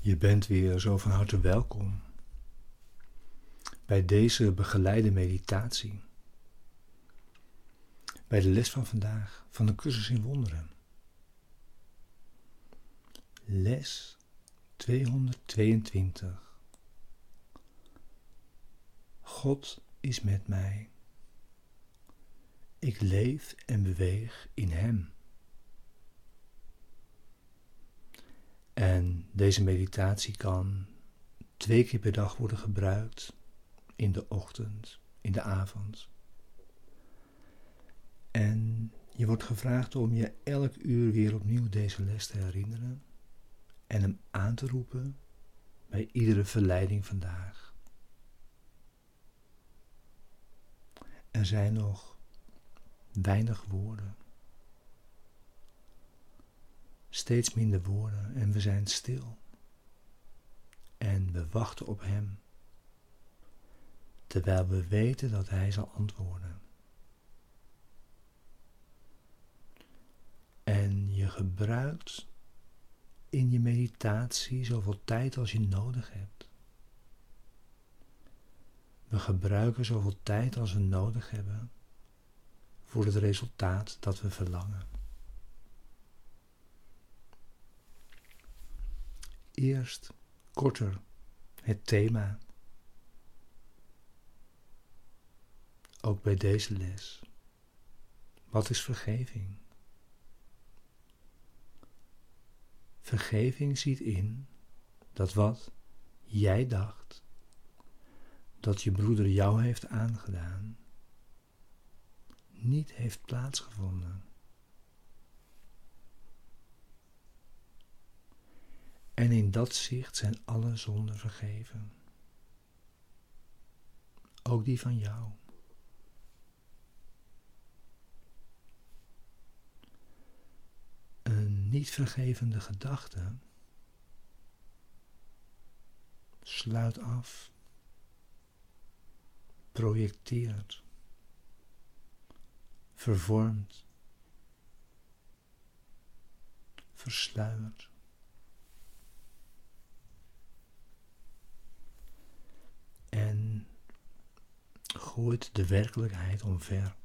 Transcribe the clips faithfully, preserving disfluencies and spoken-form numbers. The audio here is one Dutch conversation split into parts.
Je bent weer zo van harte welkom bij deze begeleide meditatie, bij de les van vandaag van een cursus in wonderen. Les tweehonderdtweeëntwintig. God is met mij. Ik leef en beweeg in Hem. En deze meditatie kan twee keer per dag worden gebruikt, in de ochtend, in de avond. En je wordt gevraagd om je elk uur weer opnieuw deze les te herinneren en hem aan te roepen bij iedere verleiding vandaag. Er zijn nog weinig woorden. Steeds minder woorden en we zijn stil. En we wachten op Hem, terwijl we weten dat Hij zal antwoorden. En je gebruikt in je meditatie zoveel tijd als je nodig hebt. We gebruiken zoveel tijd als we nodig hebben voor het resultaat dat we verlangen. Eerst korter het thema. Ook bij deze les. Wat is vergeving? Vergeving ziet in dat wat jij dacht dat je broeder jou heeft aangedaan, niet heeft plaatsgevonden. En in dat zicht zijn alle zonden vergeven. Ook die van jou. Een niet vergevende gedachte sluit af, projecteert, vervormt, versluiert. En gooit de werkelijkheid omver.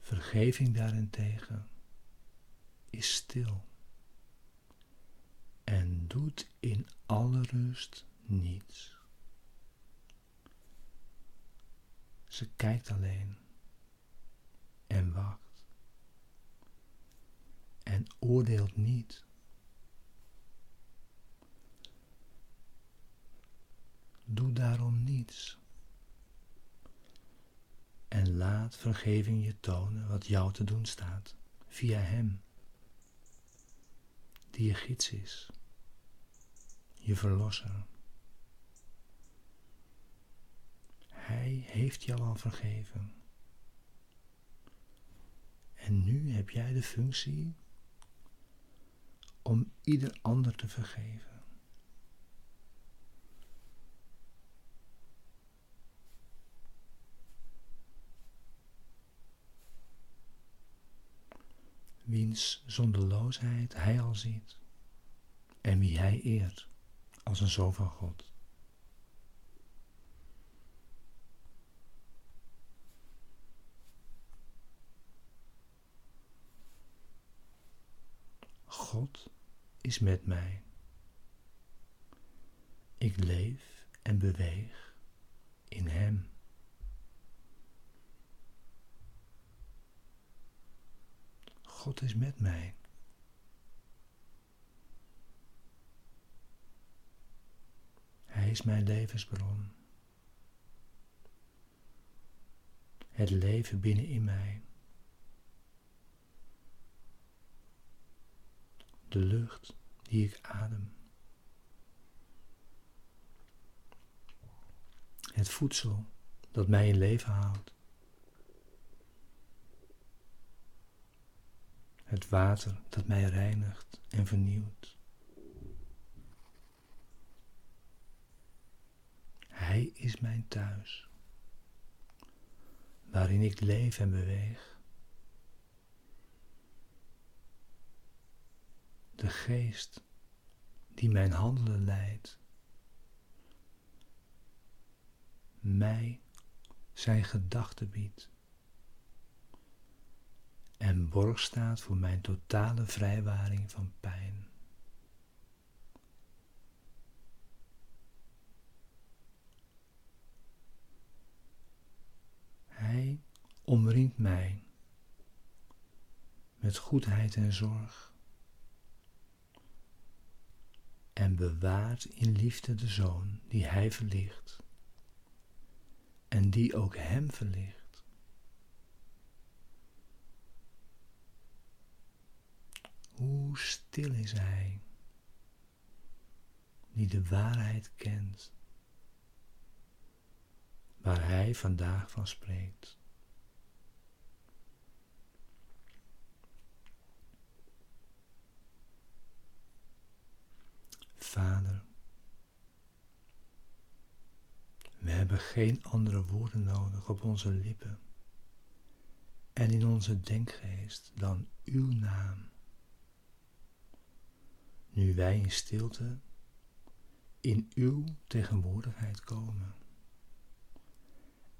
Vergeving daarentegen is stil en doet in alle rust niets. Ze kijkt alleen en wacht en oordeelt niet. Doe daarom niets en laat vergeving je tonen wat jou te doen staat via Hem, die je gids is, je verlosser. Hij heeft jou al vergeven en nu heb jij de functie om ieder ander te vergeven. Wiens zonderloosheid hij al ziet en wie hij eert als een zoon van God. God is met mij. Ik leef en beweeg in Hem. God is met mij. Hij is mijn levensbron. Het leven binnenin mij. De lucht die ik adem. Het voedsel dat mij in leven houdt. Het water dat mij reinigt en vernieuwt. Hij is mijn thuis, waarin ik leef en beweeg, de geest die mijn handelen leidt, mij zijn gedachten biedt en borg staat voor mijn totale vrijwaring van pijn. Hij omringt mij met goedheid en zorg en bewaart in liefde de zoon die hij verlicht en die ook hem verlicht. Hoe stil is hij die de waarheid kent, waar hij vandaag van spreekt. Vader, we hebben geen andere woorden nodig op onze lippen en in onze denkgeest dan uw naam. Nu wij in stilte in uw tegenwoordigheid komen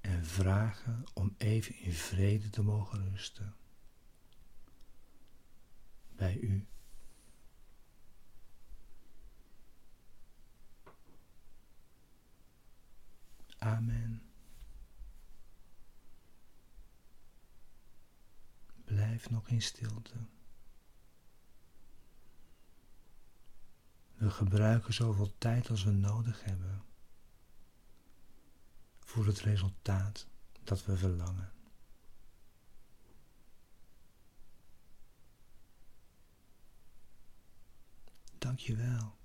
en vragen om even in vrede te mogen rusten bij u. Amen. Blijf nog in stilte. We gebruiken zoveel tijd als we nodig hebben voor het resultaat dat we verlangen. Dank je wel.